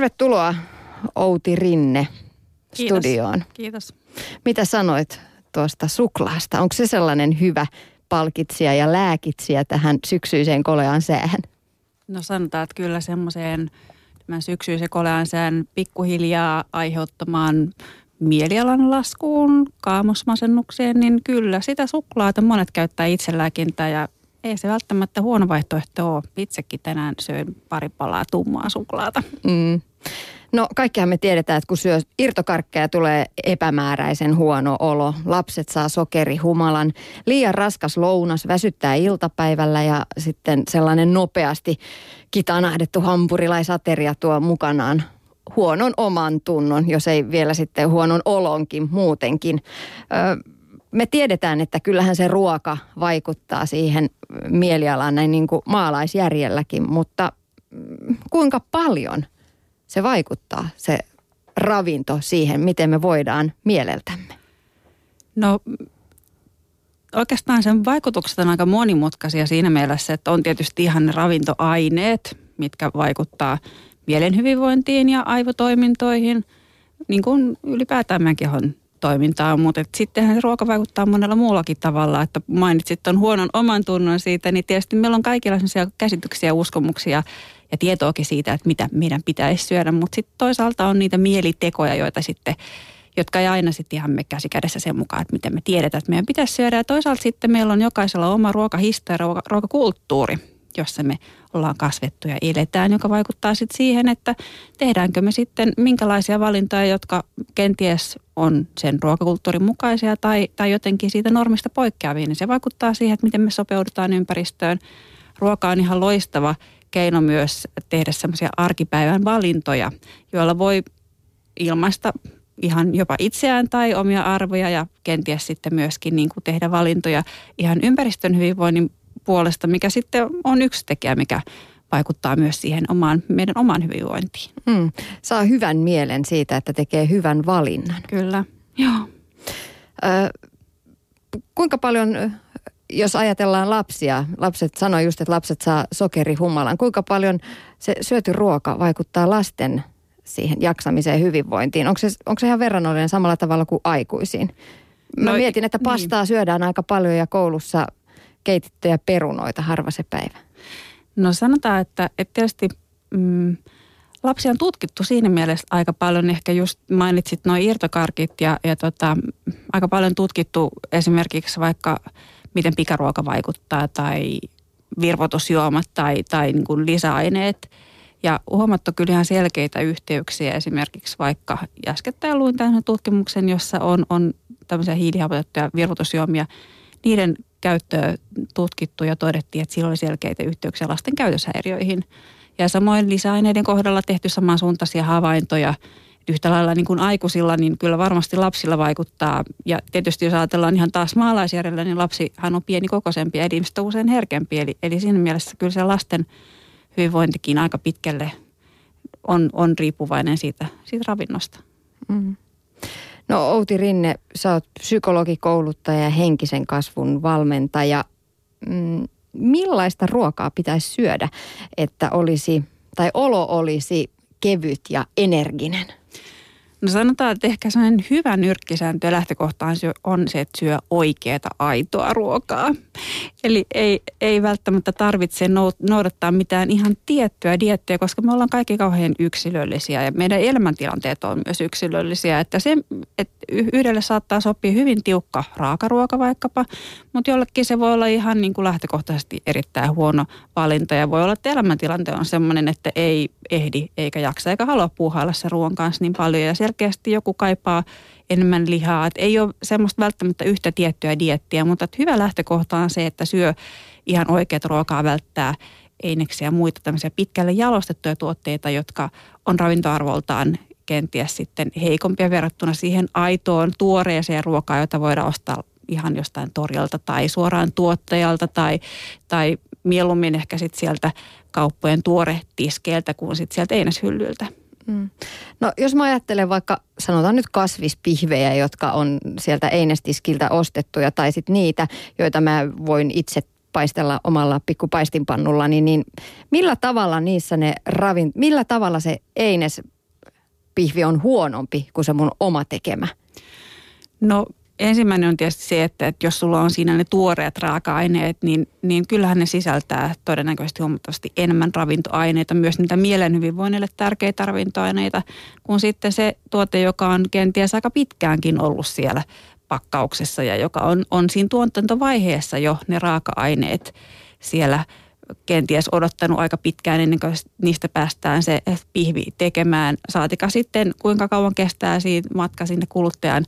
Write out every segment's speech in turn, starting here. Tervetuloa Outi Rinne studioon. Kiitos. Mitä sanoit tuosta suklaasta? Onko se sellainen hyvä palkitsija ja lääkitsijä tähän syksyiseen koleaan säähän? No sanotaan, että kyllä semmoiseen tämän syksyisen koleaan sään pikkuhiljaa aiheuttamaan mielialan laskuun, kaamosmasennukseen, niin kyllä sitä suklaata monet käyttää itselääkintää ja ei se välttämättä huono vaihtoehto ole. Itsekin tänään söin pari palaa tummaa suklaata. Mm. No kaikkihan me tiedetään, että kun syö irtokarkkeja, tulee epämääräisen huono olo. Lapset saa sokerihumalan. Liian raskas lounas väsyttää iltapäivällä ja sitten sellainen nopeasti kitanahdettu hampurilaisateria tuo mukanaan huonon oman tunnon, jos ei vielä sitten huonon olonkin muutenkin. Me tiedetään, että kyllähän se ruoka vaikuttaa siihen mielialaan näin niin kuin maalaisjärjelläkin, mutta kuinka paljon se vaikuttaa, se ravinto siihen, miten me voidaan mieleltämme? No oikeastaan sen vaikutukset on aika monimutkaisia siinä mielessä, että on tietysti ihan ne ravintoaineet, mitkä vaikuttaa mielen hyvinvointiin ja aivotoimintoihin, niin kuin ylipäätään meidän kehon toimintaa, mutta sittenhän ruoka vaikuttaa monella muullakin tavalla, että mainitsit on huonon oman tunnon siitä, niin tietysti meillä on kaikilla sellaisia käsityksiä, uskomuksia ja tietoakin siitä, että mitä meidän pitäisi syödä, mutta sitten toisaalta on niitä mielitekoja, jotka ei aina sitten ihan me käsi kädessä sen mukaan, että miten me tiedetään, että meidän pitäisi syödä, ja toisaalta sitten meillä on jokaisella oma ruokahistoria, ruokakulttuuri, jossa me ollaan kasvettu ja eletään, joka vaikuttaa sitten siihen, että tehdäänkö me sitten minkälaisia valintoja, jotka kenties on sen ruokakulttuurin mukaisia tai jotenkin siitä normista poikkeavia, niin se vaikuttaa siihen, että miten me sopeudutaan ympäristöön. Ruoka on ihan loistava keino myös tehdä semmoisia arkipäivän valintoja, joilla voi ilmaista ihan jopa itseään tai omia arvoja ja kenties sitten myöskin niin kuin tehdä valintoja ihan ympäristön hyvinvoinnin puolesta, mikä sitten on yksi tekijä, mikä vaikuttaa myös siihen meidän omaan hyvinvointiin. Mm. Saa hyvän mielen siitä, että tekee hyvän valinnan. Kyllä, joo. Kuinka paljon, jos ajatellaan lapsia, lapset sanoo just, että lapset saa sokerihumalan, kuinka paljon se syöty ruoka vaikuttaa lasten siihen jaksamiseen hyvinvointiin? Onko se ihan verrannollinen samalla tavalla kuin aikuisiin? Mä mietin, että pastaa syödään aika paljon ja koulussa keitettyjä perunoita harva se päivä. No sanotaan, että tietysti lapsia on tutkittu siinä mielessä aika paljon. Ehkä just mainitsit nuo irtokarkit ja aika paljon tutkittu esimerkiksi vaikka miten pikaruoka vaikuttaa tai virvoitusjuomat tai niin kuin lisäaineet. Ja huomattu kyllähän selkeitä yhteyksiä esimerkiksi vaikka äskettäin luin tämän tutkimuksen, jossa on tämmöisiä hiilihapotettuja virvoitusjuomia. Niiden käyttöä tutkittu ja todettiin, että sillä oli selkeitä yhteyksiä lasten käytöshäiriöihin. Ja samoin lisäaineiden kohdalla tehty samansuuntaisia havaintoja. Yhtä lailla niin kuin aikuisilla, niin kyllä varmasti lapsilla vaikuttaa. Ja tietysti jos ajatellaan ihan taas maalaisjärjellä, niin lapsihan on pienikokoisempi ja ihmistä usein herkempi. Eli siinä mielessä kyllä se lasten hyvinvointikin aika pitkälle on riippuvainen siitä ravinnosta. Mm. No Outi Rinne, sä oot psykologikouluttaja ja henkisen kasvun valmentaja. Millaista ruokaa pitäisi syödä, että olo olisi kevyt ja energinen? No sanotaan, että ehkä sellainen hyvä nyrkkisääntö ja lähtökohtaan on se, että syö oikeata aitoa ruokaa. Eli ei välttämättä tarvitse noudattaa mitään ihan tiettyä dieettiä, koska me ollaan kaikki kauhean yksilöllisiä ja meidän elämäntilanteet on myös yksilöllisiä. Että se, että yhdelle saattaa sopia hyvin tiukka raakaruoka vaikkapa, mutta jollekin se voi olla ihan niin kuin lähtökohtaisesti erittäin huono valinta ja voi olla, että elämäntilante on sellainen, että ei ehdi eikä jaksa eikä halua puuhailla se ruoan kanssa niin paljon ja selkeästi joku kaipaa enemmän lihaa. Et ei ole semmoista välttämättä yhtä tiettyä diettiä, mutta hyvä lähtökohta on se, että syö ihan oikeaa ruokaa, välttää eineksiä ja muita tämmöisiä pitkälle jalostettuja tuotteita, jotka on ravintoarvoltaan kenties sitten heikompia verrattuna siihen aitoon tuoreeseen ruokaan, jota voidaan ostaa ihan jostain torilta tai suoraan tuottajalta tai mieluummin ehkä sitten sieltä kauppojen tuoretiskeiltä kuin sitten sieltä einäshyllyltä. Mm. No jos mä ajattelen vaikka, sanotaan nyt kasvispihvejä, jotka on sieltä einestiskiltä ostettuja tai sitten niitä, joita mä voin itse paistella omalla pikkupaistinpannullani, niin millä tavalla niissä millä tavalla se einespihvi on huonompi kuin se mun oma tekemä? No ensimmäinen on tietysti se, että jos sulla on siinä ne tuoreet raaka-aineet, niin kyllähän ne sisältää todennäköisesti huomattavasti enemmän ravintoaineita, myös niitä mielen hyvinvoinnille tärkeitä ravintoaineita, kuin sitten se tuote, joka on kenties aika pitkäänkin ollut siellä pakkauksessa ja joka on siinä tuotantovaiheessa jo ne raaka-aineet siellä kenties odottanut aika pitkään ennen kuin niistä päästään se pihvi tekemään. Saatika sitten kuinka kauan kestää siitä matka sinne kuluttajan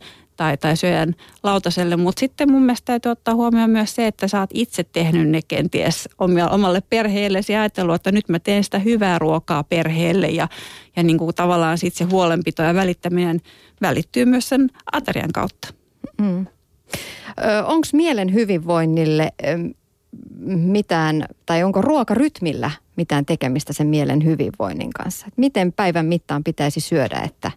tai syöjän lautaselle, mutta sitten mun mielestä täytyy ottaa huomioon myös se, että sä oot itse tehnyt ne kenties omalle perheellesi ja ajatellut, että nyt mä teen sitä hyvää ruokaa perheelle ja niin kuin tavallaan sit se huolenpito ja välittäminen välittyy myös sen aterian kautta. Mm. Onko mielen hyvinvoinnille mitään, tai onko ruokarytmillä mitään tekemistä sen mielen hyvinvoinnin kanssa? Et miten päivän mittaan pitäisi syödä, että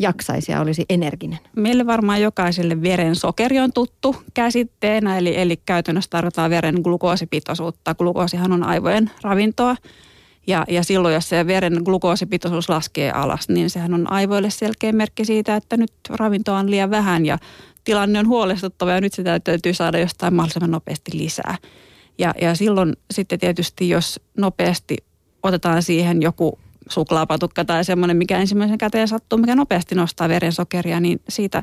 jaksaisi ja olisi energinen? Meille varmaan jokaiselle veren sokeri on tuttu käsitteenä, eli käytännössä tarvitaan veren glukoosipitoisuutta. Glukoosihan on aivojen ravintoa, ja silloin jos se veren glukoosipitoisuus laskee alas, niin sehän on aivoille selkeä merkki siitä, että nyt ravintoa on liian vähän, ja tilanne on huolestuttava, ja nyt sitä täytyy saada jostain mahdollisimman nopeasti lisää. Ja silloin sitten tietysti, jos nopeasti otetaan siihen joku suklaapatukka tai semmoinen, mikä ensimmäisen käteen sattuu, mikä nopeasti nostaa verensokeria, niin siitä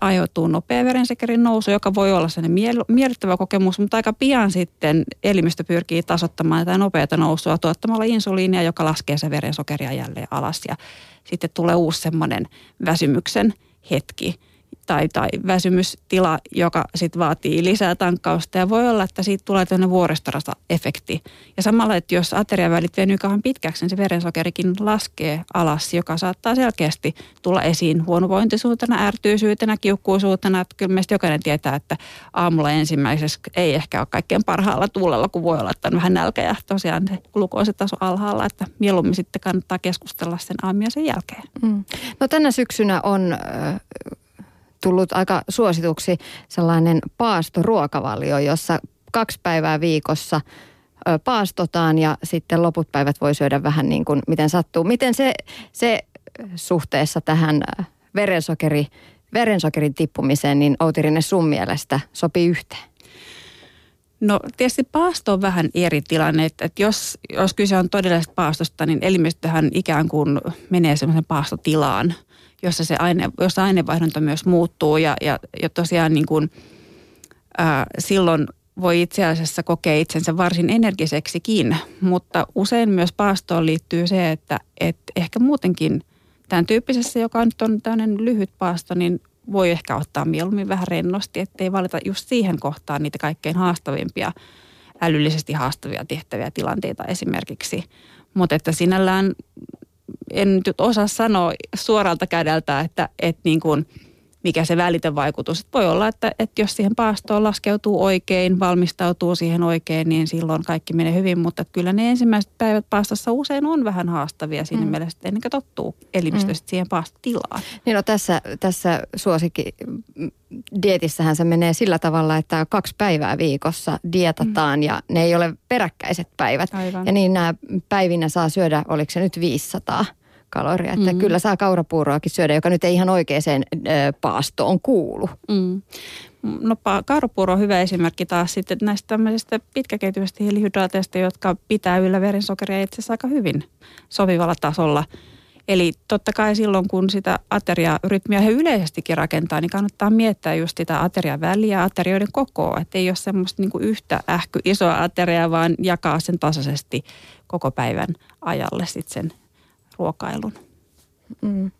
aiheutuu nopea verensokerin nousu, joka voi olla sellainen miellyttävä kokemus, mutta aika pian sitten elimistö pyrkii tasoittamaan tätä nopeata nousua tuottamalla insuliinia, joka laskee sen verensokeria jälleen alas, ja sitten tulee uusi semmoinen väsymyksen hetki tai väsymystila, joka sitten vaatii lisää tankkausta, ja voi olla, että siitä tulee tämmöinen vuoristorasa-efekti. Ja samalla, että jos ateriavälit venyy kauan pitkäksi, niin se verensokerikin laskee alas, joka saattaa selkeästi tulla esiin huonovointisuutena, ärtyisyytenä, kiukkuisuutena. Että kyllä meistä jokainen tietää, että aamulla ensimmäisessä ei ehkä ole kaikkein parhaalla tuulella, kun voi olla, että on vähän nälkä ja tosiaan se glukoositaso alhaalla, että mieluummin sitten kannattaa keskustella sen aamia sen jälkeen. Mm. No tänä syksynä on tullut aika suosituksi sellainen paastoruokavalio, jossa 2 päivää viikossa paastotaan ja sitten loput päivät voi syödä vähän niin kuin miten sattuu. Miten se suhteessa tähän verensokerin tippumiseen, niin Outi Rinne sun mielestä sopii yhteen? No tietysti paasto on vähän eri tilanne, että jos kyse on todellisesta paastosta, niin elimistöhän ikään kuin menee semmoisen paastotilaan, jossa aineenvaihdunta myös muuttuu ja tosiaan niin kuin, silloin voi itse asiassa kokea itsensä varsin energiseksikin, mutta usein myös paastoon liittyy se, että ehkä muutenkin tämän tyyppisessä, joka nyt on tämmöinen lyhyt paasto, niin voi ehkä ottaa mieluummin vähän rennosti, ettei valita just siihen kohtaan niitä kaikkein haastavimpia, älyllisesti haastavia tehtäviä tilanteita esimerkiksi, mutta että sinällään en nyt osaa sanoa suoralta kädeltä, että niin kuin mikä se välitevaikutus. Voi olla, että jos siihen paastoon laskeutuu oikein, valmistautuu siihen oikein, niin silloin kaikki menee hyvin. Mutta kyllä ne ensimmäiset päivät paastossa usein on vähän haastavia siinä mielessä, että ennen kuin tottuu elimistöstä siihen paastotilaan. Niin no tässä suosikkidietissähän se menee sillä tavalla, että 2 päivää viikossa dietataan ja ne ei ole peräkkäiset päivät. Aivan. Ja niin nämä päivinä saa syödä, oliko se nyt 500 kaloria, että kyllä saa kaurapuuroakin syödä, joka nyt ei ihan oikeaan paastoon kuulu. Mm. No kaurapuuro on hyvä esimerkki taas sitten näistä tämmöisistä pitkäketjuisista hiilihydraateista, jotka pitää yllä verensokeria itse asiassa aika hyvin sopivalla tasolla. Eli totta kai silloin, kun sitä ateriarytmiä he yleisestikin rakentaa, niin kannattaa miettiä just sitä ateriaväliä ja aterioiden kokoa. Että ei ole semmoista niin kuin yhtä isoa ateriaa, vaan jakaa sen tasaisesti koko päivän ajalle sitten sen ruokailun. Mm.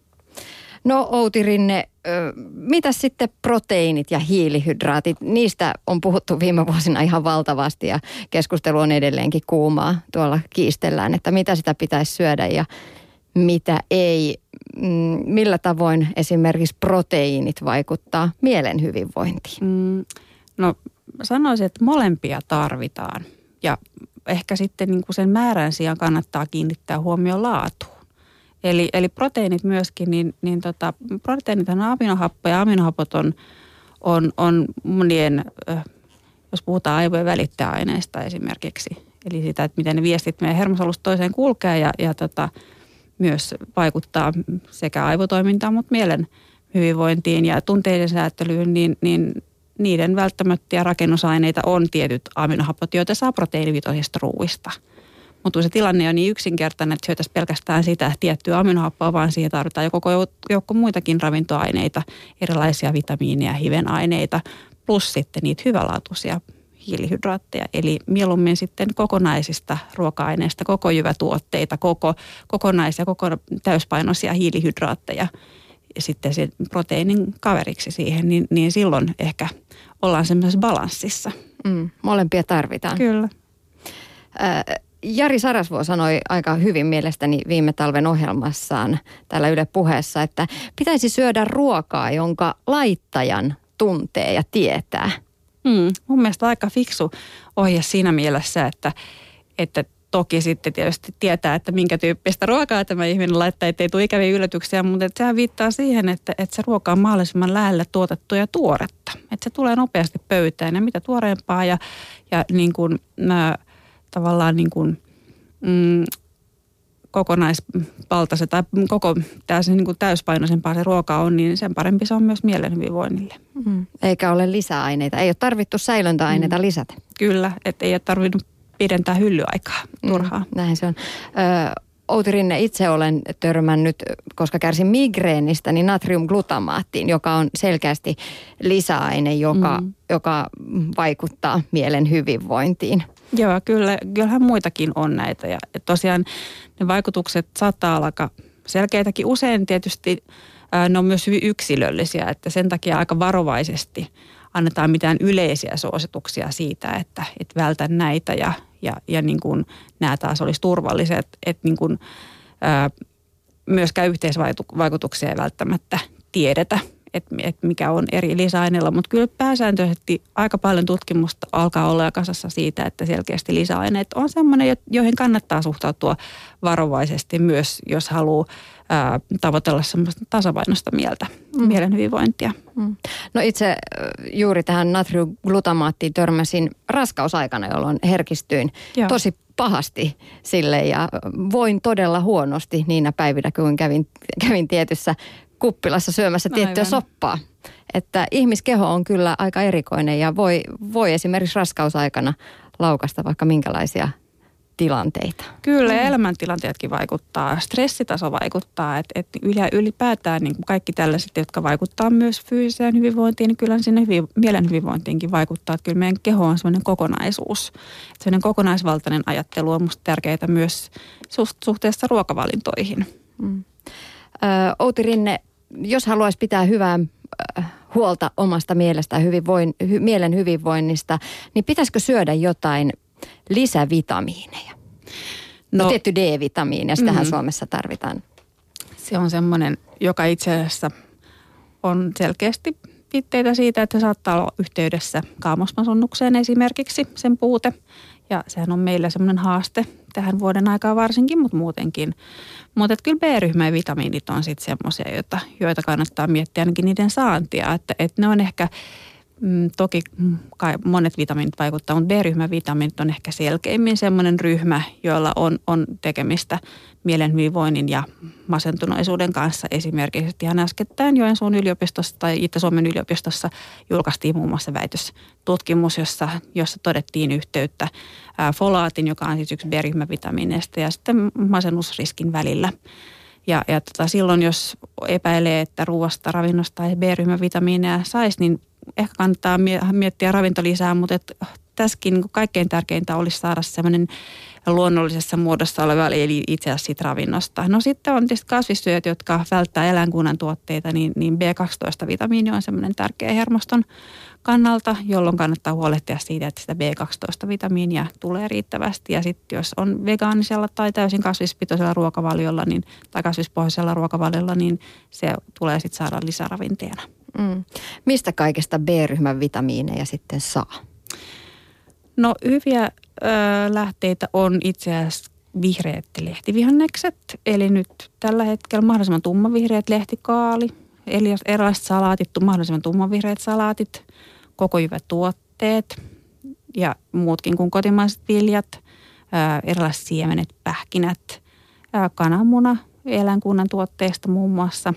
No Outi Rinne, mitä sitten proteiinit ja hiilihydraatit? Niistä on puhuttu viime vuosina ihan valtavasti ja keskustelu on edelleenkin kuumaa. Tuolla kiistellään, että mitä sitä pitäisi syödä ja mitä ei. Millä tavoin esimerkiksi proteiinit vaikuttaa mielen hyvinvointiin? No sanoisin, että molempia tarvitaan ja ehkä sitten niin kuin sen määrän sijaan kannattaa kiinnittää huomioon laatuun. Eli proteiinit myöskin, niin proteiinit on aminohappoja. Aminohapot on monien jos puhutaan aivojen välittäjäaineista esimerkiksi. Eli sitä, että miten ne viestit meidän hermosolusta toiseen kulkee ja myös vaikuttaa sekä aivotoimintaan, mutta mielen hyvinvointiin ja tunteiden säätelyyn, niin niiden välttämättömiä rakennusaineita on tietyt aminohapot, joita saa proteiinivitoisista ruuista. Mutta se tilanne on niin yksinkertainen, että syötäisiin pelkästään sitä tiettyä aminohappoa, vaan siihen tarvitaan jo koko joukko muitakin ravintoaineita, erilaisia vitamiineja, hivenaineita, plus sitten niitä hyvälaatuisia hiilihydraatteja. Eli mieluummin sitten kokonaisista ruoka-aineista, koko jyvätuotteita, kokonaisia täyspainoisia hiilihydraatteja ja sitten sen proteiinin kaveriksi siihen, niin silloin ehkä ollaan semmoisessa balanssissa. Molempia tarvitaan. Kyllä. Jari Sarasvo sanoi aika hyvin mielestäni viime talven ohjelmassaan täällä Yle Puheessa, että pitäisi syödä ruokaa, jonka laittajan tuntee ja tietää. Mun mielestä aika fiksu ohje siinä mielessä, että toki sitten tietysti tietää, että minkä tyyppistä ruokaa tämä ihminen laittaa, ettei tule ikäviä yllätyksiä, mutta sehän viittaa siihen, että se ruoka on mahdollisimman lähellä tuotettua ja tuoretta. Että se tulee nopeasti pöytään ja mitä tuoreempaa ja niin kuin tavallaan niin kuin kokonaispaltaisen tai koko niin täyspainoisempaa se ruoka on, niin sen parempi se on myös mielen hyvinvoinnille. Eikä ole lisäaineita. Ei ole tarvittu säilöntäaineita lisätä. Kyllä, että ei ole tarvinnut pidentää hyllyaikaa turhaan. Näin se on. Outi Rinne, itse olen törmännyt, koska kärsin migreenistä, niin natriumglutamaattiin, joka on selkeästi lisäaine, joka vaikuttaa mielen hyvinvointiin. Joo, kyllähän muitakin on näitä ja tosiaan ne vaikutukset saattaa olla aika selkeitäkin. Usein tietysti ne on myös hyvin yksilöllisiä, että sen takia aika varovaisesti annetaan mitään yleisiä suosituksia siitä, että vältä näitä ja niin kuin nämä taas olisi turvalliset, että niin kuin, myöskään yhteisvaikutuksia ei välttämättä tiedetä, että mikä on eri lisäaineilla, mutta kyllä pääsääntöisesti aika paljon tutkimusta alkaa olla kasassa siitä, että selkeästi lisäaineet on sellainen, joihin kannattaa suhtautua varovaisesti myös, jos haluaa tavoitella semmoista tasapainosta mieltä, mielen hyvinvointia. No itse juuri tähän natriumglutamaattiin törmäsin raskausaikana, jolloin herkistyin tosi pahasti sille ja voin todella huonosti niinä päivinä, kun kävin tietyssä kuppilassa syömässä tiettyä soppaa. Että ihmiskeho on kyllä aika erikoinen ja voi esimerkiksi raskausaikana laukasta vaikka minkälaisia tilanteita. Kyllä, elämäntilanteetkin vaikuttaa, stressitaso vaikuttaa, että ylipäätään niin kuin kaikki tällaiset, jotka vaikuttaa myös fyysiseen hyvinvointiin, niin kyllä sinne mielen hyvinvointiinkin vaikuttaa. Että kyllä meidän keho on sellainen kokonaisuus. Että sellainen kokonaisvaltainen ajattelu on musta tärkeää myös suhteessa ruokavalintoihin. Outi Rinne, jos haluaisi pitää hyvää huolta omasta mielestä, mielen hyvinvoinnista, niin pitäisikö syödä jotain lisävitamiineja? No tietty D-vitamiineja, sitähän Suomessa tarvitaan. Se on semmoinen, joka itse asiassa on selkeästi viitteitä siitä, että saattaa olla yhteydessä kaamosmasennukseen esimerkiksi sen puute. Ja sehän on meillä semmoinen haaste tähän vuoden aikaan varsinkin, mutta muutenkin. Mutta kyllä B-ryhmä ja vitamiinit on sitten semmoisia, joita kannattaa miettiä ainakin niiden saantia. Että ne on ehkä, toki monet vitamiinit vaikuttaa, mutta B-ryhmä vitamiinit on ehkä selkeimmin semmoinen ryhmä, joilla on tekemistä mielen hyvinvoinnin ja masentuneisuuden kanssa. Esimerkiksi ihan äskettäin Joensuun yliopistossa tai Itä-Suomen yliopistossa julkaistiin muun muassa väitöstutkimus, jossa todettiin yhteyttä folaatin, joka on siis yksi B-ryhmävitamiineista, ja sitten masennusriskin välillä. Ja silloin, jos epäilee, että ruoasta, ravinnosta tai B-ryhmävitamiineja saisi, niin ehkä kannattaa miettiä ravintolisää, mutta tässäkin niin kaikkein tärkeintä olisi saada sellainen luonnollisessa muodossa oleva, eli itse asiassa siitä ravinnosta. No sitten on tietysti kasvissyöjät, jotka välttää eläinkunnan tuotteita, niin B12-vitamiini on sellainen tärkeä hermoston kannalta, jolloin kannattaa huolehtia siitä, että sitä B12-vitamiinia tulee riittävästi. Ja sitten jos on vegaanisella tai täysin kasvispitoisella ruokavaliolla tai kasvispohjaisella ruokavaliolla, niin se tulee sitten saada lisäravinteena. Mistä kaikesta B-ryhmän vitamiineja sitten saa? No hyviä lähteitä on itse asiassa vihreät lehtivihannekset, eli nyt tällä hetkellä mahdollisimman tummanvihreät lehtikaali, eli erilaiset salaatit, mahdollisimman tummanvihreät salaatit, koko jyvätuotteet, ja muutkin kuin kotimaiset viljat, erilaiset siemenet, pähkinät, kananmuna eläinkunnan tuotteista muun muassa.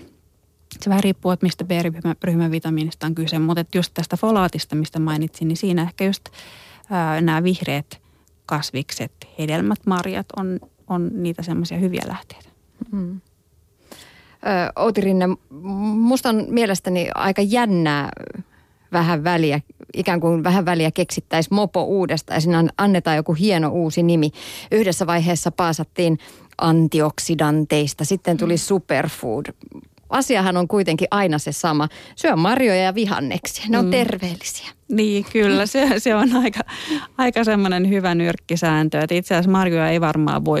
Se vähän riippuu, että mistä B-ryhmän vitamiinista on kyse, mutta just tästä folaatista, mistä mainitsin, niin siinä ehkä just nämä vihreät kasvikset, hedelmät, marjat on niitä semmoisia hyviä lähteitä. Mm. Outi Rinne, musta on mielestäni aika jännää vähän väliä, ikään kuin vähän väliä keksittäisiin mopo uudestaan ja siinä annetaan joku hieno uusi nimi. Yhdessä vaiheessa paasattiin antioksidanteista, sitten tuli superfood. Asiahan on kuitenkin aina se sama. Syö marjoja ja vihanneksia, ne on terveellisiä. Niin, kyllä. Se on aika semmoinen hyvä nyrkkisääntö, että itse asiassa marjoja ei varmaan voi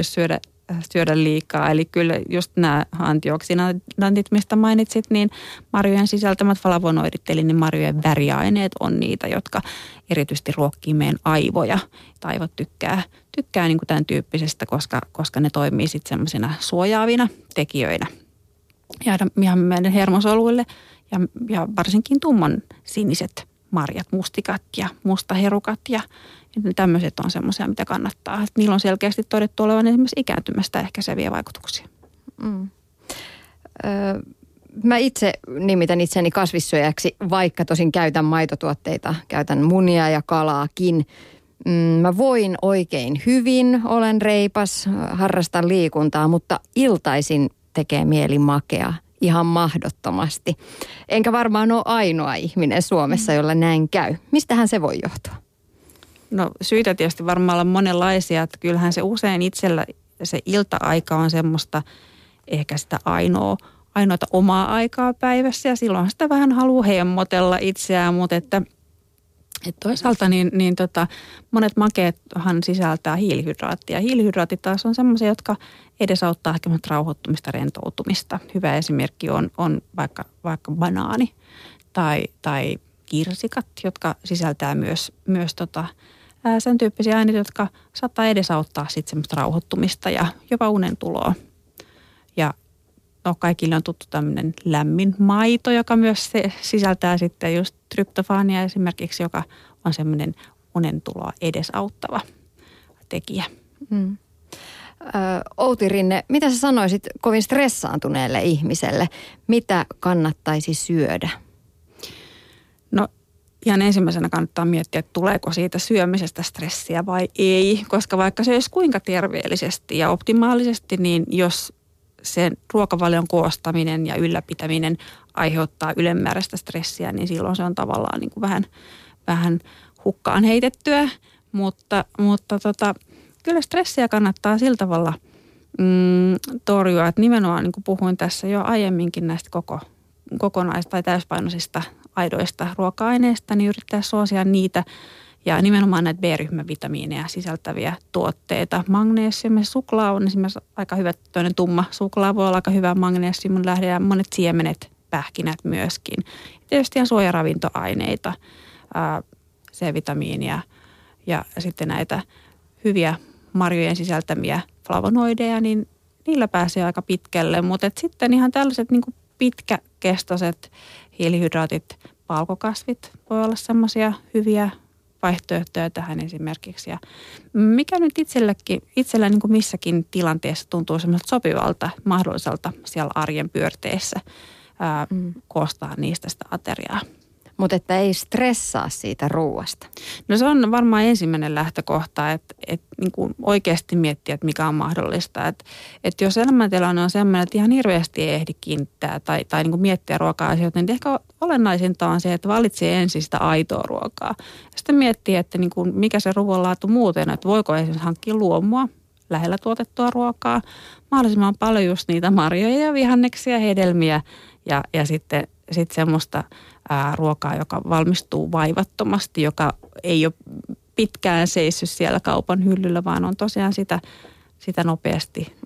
syödä liikaa. Eli kyllä just nämä antioksidantit, mistä mainitsit, niin marjojen sisältämät flavonoidit, eli ne marjojen väriaineet on niitä, jotka erityisesti ruokkii meidän aivoja. Aivot tykkää niin kuin tämän tyyppisestä, koska ne toimii sitten semmoisena suojaavina tekijöinä. Jäädä ihan meidän hermosoluille ja varsinkin tumman siniset marjat, mustikat ja mustaherukat ja tämmöiset on semmoisia, mitä kannattaa. Et niillä on selkeästi todettu olevan esimerkiksi ikääntymästä ehkäiseviä vaikutuksia. Mm. Mä itse nimitän itseni kasvissyöjäksi, vaikka tosin käytän maitotuotteita, käytän munia ja kalaakin. Mä voin oikein hyvin, olen reipas, harrastan liikuntaa, mutta iltaisin tekee mieli makea ihan mahdottomasti. Enkä varmaan ole ainoa ihminen Suomessa, jolla näin käy. Mistähän se voi johtua? No syitä tietysti varmaan on monenlaisia. Että kyllähän se usein itsellä se ilta-aika on semmoista ehkä sitä ainoata omaa aikaa päivässä. Ja silloinhan sitä vähän haluaa hemmotella itseään, mutta että toisaalta monet makeethan sisältää hiilihydraattia. Hiilihydraatit taas on semmoisia, jotka edesauttaa ehkä rauhoittumista, rentoutumista. Hyvä esimerkki on vaikka banaani tai kirsikat, jotka sisältää myös sen tyyppisiä aineita, jotka saattaa edesauttaa sitten semmoista rauhoittumista ja jopa unen tuloa. Ja kaikille on tuttu tämmöinen lämmin maito, joka myös se sisältää sitten just tryptofaania esimerkiksi, joka on semmoinen unentuloa edesauttava tekijä. Mm. Outi Rinne, mitä sä sanoisit kovin stressaantuneelle ihmiselle? Mitä kannattaisi syödä? No ihan ensimmäisenä kannattaa miettiä, että tuleeko siitä syömisestä stressiä vai ei, koska vaikka se olisi kuinka terveellisesti ja optimaalisesti, niin jos sen ruokavalion koostaminen ja ylläpitäminen aiheuttaa ylimääräistä stressiä, niin silloin se on tavallaan niin kuin vähän hukkaan heitettyä. Mutta kyllä stressiä kannattaa sillä tavalla torjua, että nimenomaan niin kuin puhuin tässä jo aiemminkin näistä kokonaisista tai täyspainoisista aidoista ruoka-aineista, niin yrittää suosia niitä ja nimenomaan näitä B-ryhmävitamiineja sisältäviä tuotteita. Magneesium, suklaa on esimerkiksi aika hyvä, toinen tumma suklaa voi olla aika hyvä magneesiumin lähde ja monet siemenet, pähkinät myöskin. Tietysti ihan suojaravintoaineita, C-vitamiinia ja sitten näitä hyviä marjojen sisältämiä flavonoideja, niin niillä pääsee aika pitkälle. Mutta sitten ihan tällaiset niin kuin pitkäkestoiset hiilihydraatit, palkokasvit voi olla semmoisia hyviä vaihtoehtoja tähän esimerkiksi. Ja mikä nyt itsellä niin kuin missäkin tilanteessa tuntuu semmoiselta sopivalta, mahdolliselta siellä arjen pyörteissä koostaa niistä sitä ateriaa. Mutta että ei stressaa siitä ruuasta. No se on varmaan ensimmäinen lähtökohta, että niin kuin oikeasti miettiä, että mikä on mahdollista. Että jos elämäntilanne on sellainen, että ihan hirveästi ei ehdi kiinnittää tai niin kuin miettiä ruoka-asioita, niin ehkä olennaisinta on se, että valitsee ensin sitä aitoa ruokaa. Sitten miettii, että niin kuin mikä se ruoanlaatu muuten, että voiko esimerkiksi hankkia luomua, lähellä tuotettua ruokaa, mahdollisimman paljon just niitä marjoja ja vihanneksia, hedelmiä ja sitten semmoista ruokaa, joka valmistuu vaivattomasti, joka ei ole pitkään seissyt siellä kaupan hyllyllä, vaan on tosiaan sitä nopeasti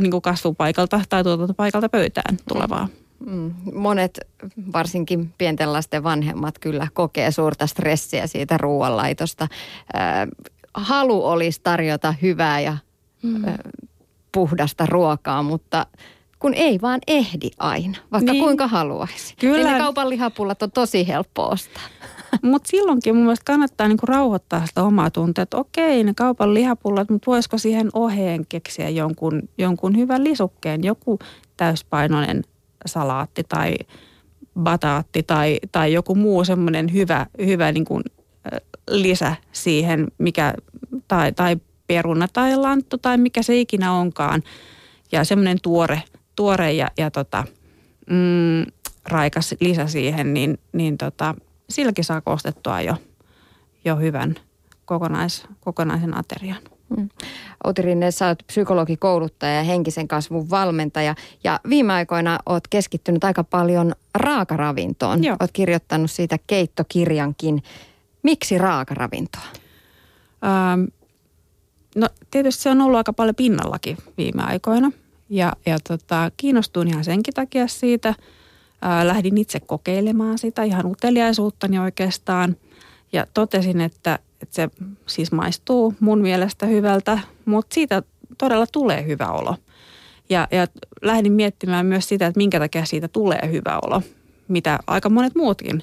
niin kuin kasvupaikalta tai tuotantopaikalta pöytään tulevaa. Monet, varsinkin pienten lasten vanhemmat, kyllä kokee suurta stressiä siitä ruoanlaitosta. Halu olisi tarjota hyvää ja puhdasta ruokaa, mutta kun ei vaan ehdi aina, vaikka niin, kuinka haluaisi. Kyllä. Niin ne kaupan lihapullat on tosi helppo ostaa. Mutta silloinkin mun mielestä kannattaa niinku rauhoittaa sitä omaa tuntea, että okei, ne kaupan lihapullat, mutta voisiko siihen oheen keksiä jonkun hyvän lisukkeen, joku täyspainoinen salaatti tai bataatti tai joku muu semmoinen hyvä niinku lisä siihen, mikä, tai peruna tai lanttu tai mikä se ikinä onkaan. Ja semmoinen tuore ja raikas lisä siihen, niin silläkin saa koostettua jo hyvän kokonaisen aterian. Outi Rinne, sä oot psykologikouluttaja ja henkisen kasvun valmentaja. Ja viime aikoina oot keskittynyt aika paljon raakaravintoon. Joo. Oot kirjoittanut siitä keittokirjankin. Miksi raakaravintoa? No tietysti se on ollut aika paljon pinnallakin viime aikoina. Ja kiinnostuin ihan senkin takia siitä. Lähdin itse kokeilemaan sitä ihan uteliaisuuttani oikeastaan. Ja totesin, että se siis maistuu mun mielestä hyvältä, mutta siitä todella tulee hyvä olo. Ja lähdin miettimään myös sitä, että minkä takia siitä tulee hyvä olo, mitä aika monet muutkin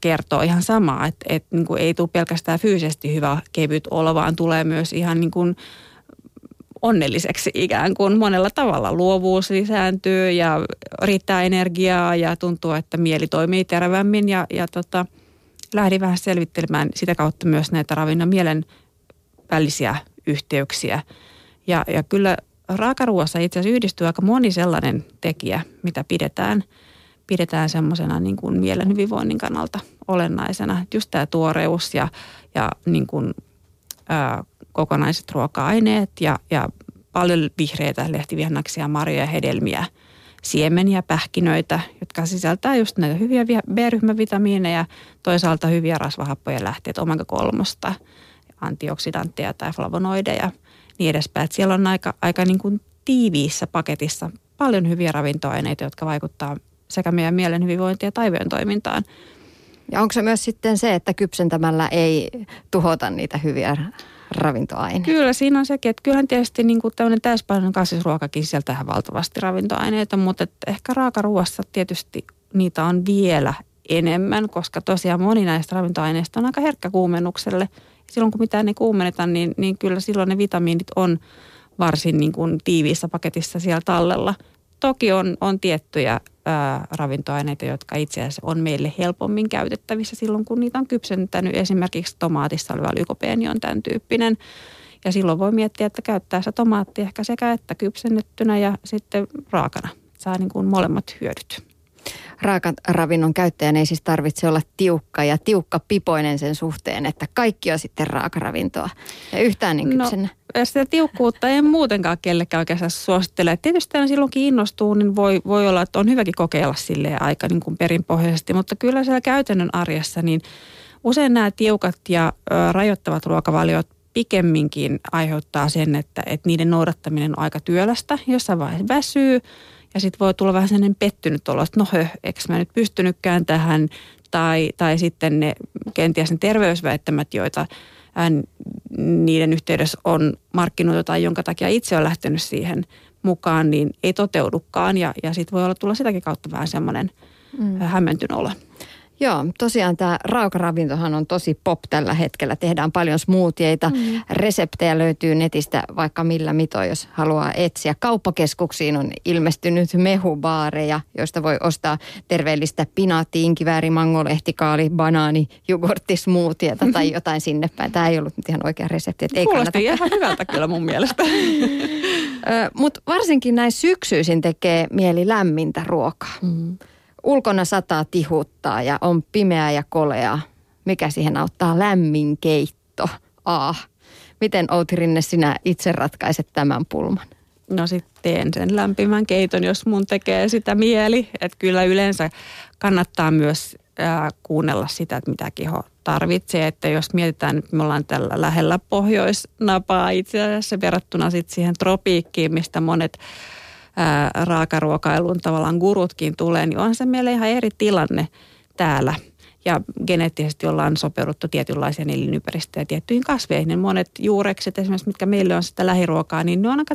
kertoo ihan samaa, että niin kuin ei tule pelkästään fyysisesti hyvä kevyt olo, vaan tulee myös ihan niin kuin onnelliseksi ikään kuin monella tavalla. Luovuus lisääntyy ja riittää energiaa ja tuntuu, että mieli toimii terävämmin ja lähdin vähän selvittelemään sitä kautta myös näitä ravinnon mielen välisiä yhteyksiä. Ja kyllä raakaruoassa itse asiassa yhdistyy aika moni sellainen tekijä, mitä pidetään semmoisena niin kuin mielen hyvinvoinnin kannalta olennaisena. Just tämä tuoreus ja niin kuin, kokonaiset ruoka-aineet ja paljon vihreitä lehtivihanneksia, marjoja, hedelmiä, siemeniä, pähkinöitä, jotka sisältää just näitä hyviä B-ryhmävitamiineja, toisaalta hyviä rasvahappojen lähteitä, omega-3, antioksidantteja tai flavonoideja ja niin edespäin. Et siellä on aika niin kuin tiiviissä paketissa paljon hyviä ravintoaineita, jotka vaikuttaa sekä meidän mielen hyvinvointiin ja taivojen toimintaan. Ja onko se myös sitten se, että kypsentämällä ei tuhota niitä hyviä ravintoaineita? Kyllä, siinä on sekin, että kyllähän tietysti niin kuin tämmöinen täyspainoinen kasvisruokakin sisältää valtavasti ravintoaineita, mutta ehkä raakaruuassa tietysti niitä on vielä enemmän, koska tosiaan moni näistä ravintoaineista on aika herkkä kuumennukselle. Silloin kun mitään ei kuumeneta, niin kyllä silloin ne vitamiinit on varsin niin kuin tiiviissä paketissa siellä tallella. Toki on tiettyjä ravintoaineita, jotka itse asiassa on meille helpommin käytettävissä silloin, kun niitä on kypsentänyt. Esimerkiksi tomaatissa oleva lykopeeni on tämän tyyppinen. Ja silloin voi miettiä, että käyttäessä tomaatti ehkä sekä että kypsennettynä ja sitten raakana. Saa niin kuin molemmat hyödyt. Raakaravinnon käyttäjän ei siis tarvitse olla tiukka ja tiukkapipoinen sen suhteen, että kaikki on sitten raakaravintoa ja yhtään niin kypsennä. No, sitä tiukkuutta en muutenkaan kellekään oikeastaan suosittele. Tietysti aina silloinkin innostuu, niin voi olla, että on hyväkin kokeilla silleen aika niin kuin perinpohjaisesti, mutta kyllä siellä käytännön arjessa niin usein nämä tiukat ja rajoittavat ruokavaliot pikemminkin aiheuttaa sen, että niiden noudattaminen on aika työlästä, jossain vaiheessa väsyy. Ja sitten voi tulla vähän sellainen pettynyt olo, että no eikö mä nyt pystynytkään tähän. Tai sitten ne kenties ne terveysväittämät, joita niiden yhteydessä on markkinoitu tai jonka takia itse on lähtenyt siihen mukaan, niin ei toteudukaan. Ja sitten voi olla tulla sitäkin kautta vähän semmoinen hämmentynyt olo. Joo, tosiaan tämä raakaravintohan on tosi pop tällä hetkellä. Tehdään paljon smoothieita, reseptejä löytyy netistä vaikka millä mitoin, jos haluaa etsiä. Kauppakeskuksiin on ilmestynyt mehubaareja, joista voi ostaa terveellistä pinaatti, inkivääri, mango, lehtikaali, banaani, jogurtti, smoothieta tai jotain sinne päin. Tämä ei ollut nyt ihan oikea resepti. Kuulosti ihan hyvältä kyllä mun mielestä. Mutta varsinkin näin syksyisin tekee mieli lämmintä ruokaa. Ulkona sataa tihuttaa ja on pimeää ja koleaa. Mikä siihen auttaa? Lämmin keitto. Miten Outi Rinne sinä itse ratkaiset tämän pulman? No sitten teen sen lämpimän keiton, jos mun tekee sitä mieli. Että kyllä yleensä kannattaa myös kuunnella sitä, että mitä keho tarvitsee. Että jos mietitään, että me ollaan tällä lähellä pohjoisnapaa itse asiassa verrattuna sitten siihen tropiikkiin, mistä monet raakaruokailuun tavallaan gurutkin tulee, niin on se meillä ihan eri tilanne täällä. Ja geneettisesti ollaan sopeuduttu tietynlaiseen elinympäristöön ja tiettyihin kasveihin. Ne monet juurekset esimerkiksi, mitkä meille on sitä lähiruokaa, niin ne on aika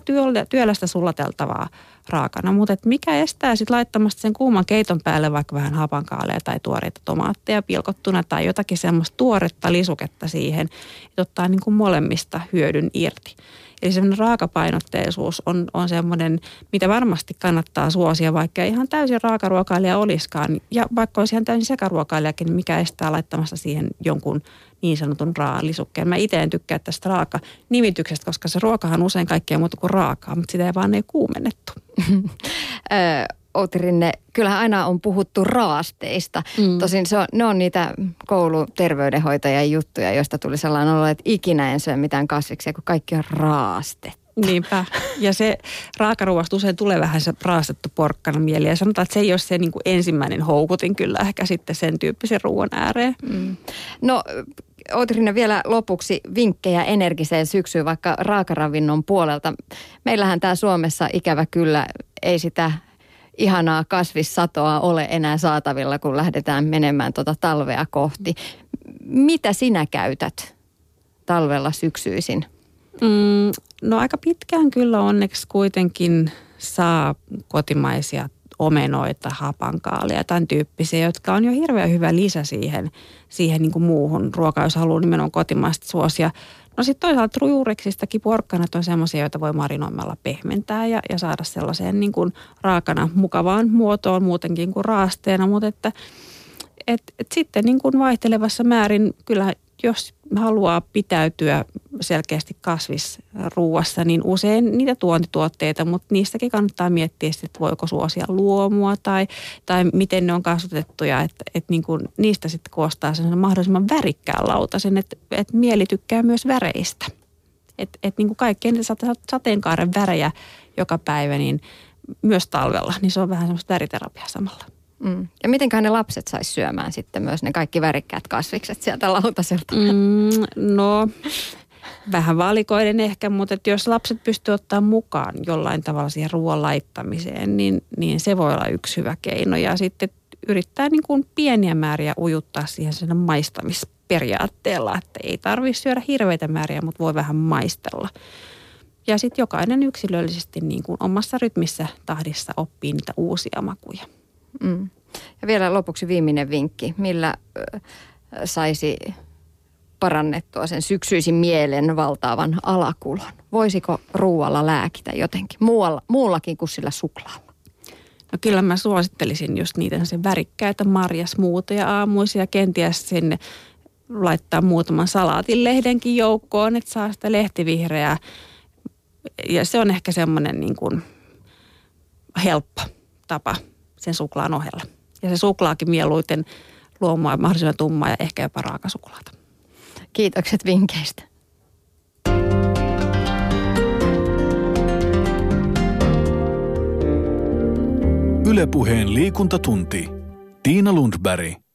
työlästä sulateltavaa raakana. Mutta mikä estää sitten laittamasta sen kuuman keiton päälle vaikka vähän hapankaaleja tai tuoreita tomaatteja pilkottuna tai jotakin semmoista tuoretta lisuketta siihen, että ottaa niin kuin molemmista hyödyn irti. Eli semmoinen raakapainotteisuus on semmoinen, mitä varmasti kannattaa suosia, vaikka ihan täysin raakaruokailija olisikaan. Ja vaikka olisi ihan täysin sekaruokailijakin, niin mikä estää laittamassa siihen jonkun niin sanotun raalisukeen. Mä itse en tykkää tästä raaka-nimityksestä, koska se ruokahan usein kaikkea muuta kuin raakaa, mutta sitä ei vaan ei kuumennettu. Outi Rinne, kyllähän aina on puhuttu raasteista. Tosin ne on niitä kouluterveydenhoitajan juttuja, joista tuli sellainen olo, että ikinä en syö mitään kasviksia, kun kaikki on raastetta. Niinpä. Ja se raakaruoasta usein tulee vähän se raastettu porkkana mieli. Ja sanotaan, että se ei ole se niin kuin ensimmäinen houkutin kyllä ehkä sitten sen tyyppisen ruoan ääreen. No Outi Rinne, vielä lopuksi vinkkejä energiseen syksyyn vaikka raakaravinnon puolelta. Meillähän tää Suomessa ikävä kyllä ei sitä ihanaa kasvissatoa ole enää saatavilla, kun lähdetään menemään tuota talvea kohti. Mitä sinä käytät talvella syksyisin? No aika pitkään kyllä onneksi kuitenkin saa kotimaisia omenoita, hapankaalia, tämän tyyppisiä, jotka on jo hirveän hyvä lisä siihen niin kuin muuhun ruokaan, jos haluaa nimenomaan kotimaista suosia. No sitten toisaalta juureksistakin porkkanat on semmoisia, joita voi marinoimalla pehmentää ja saada sellaiseen niin kuin raakana mukavaan muotoon muutenkin kuin raasteena. Mutta että sitten niin kuin vaihtelevassa määrin kyllä, jos haluaa pitäytyä selkeästi kasvisruuassa, niin usein niitä tuontituotteita, mutta niistäkin kannattaa miettiä, että voiko suosia luomua tai miten ne on kasvatettuja, että niin kuin niistä sitten koostaa sellaisen mahdollisimman värikkään lautasen, että mieli tykkää myös väreistä. Että niin kuin kaikkea niitä sateenkaaren värejä joka päivä, niin myös talvella, niin se on vähän semmoista väriterapiaa samalla. Ja mitenköhän ne lapset sais syömään sitten myös ne kaikki värikkäät kasvikset sieltä lautaselta? No, vähän valikoiden ehkä, mutta että jos lapset pystyy ottaa mukaan jollain tavalla siihen ruoan laittamiseen, niin se voi olla yksi hyvä keino. Ja sitten yrittää niin kuin pieniä määriä ujuttaa siihen sen maistamisperiaatteella, että ei tarvitse syödä hirveitä määriä, mutta voi vähän maistella. Ja sitten jokainen yksilöllisesti niin kuin omassa rytmissä tahdissa oppii niitä uusia makuja. Ja vielä lopuksi viimeinen vinkki, millä saisi parannettua sen syksyisin mielen valtaavan alakulon? Voisiko ruualla lääkitä jotenkin muullakin kuin sillä suklaalla? No kyllä mä suosittelisin just niitä sen värikkäitä marjasmuuteja aamuisia, kenties sinne laittaa muutaman salaatinlehdenkin joukkoon, että saa sitä lehtivihreää. Ja se on ehkä semmoinen niin kuin helppo tapa sen suklaan ohella. Ja se suklaakin mieluiten luomaa mahdollisimman tummaa ja ehkä jopa raakasuklaata. Kiitokset vinkkeistä. Yle Puheen liikuntatunti. Tiina Lundberg.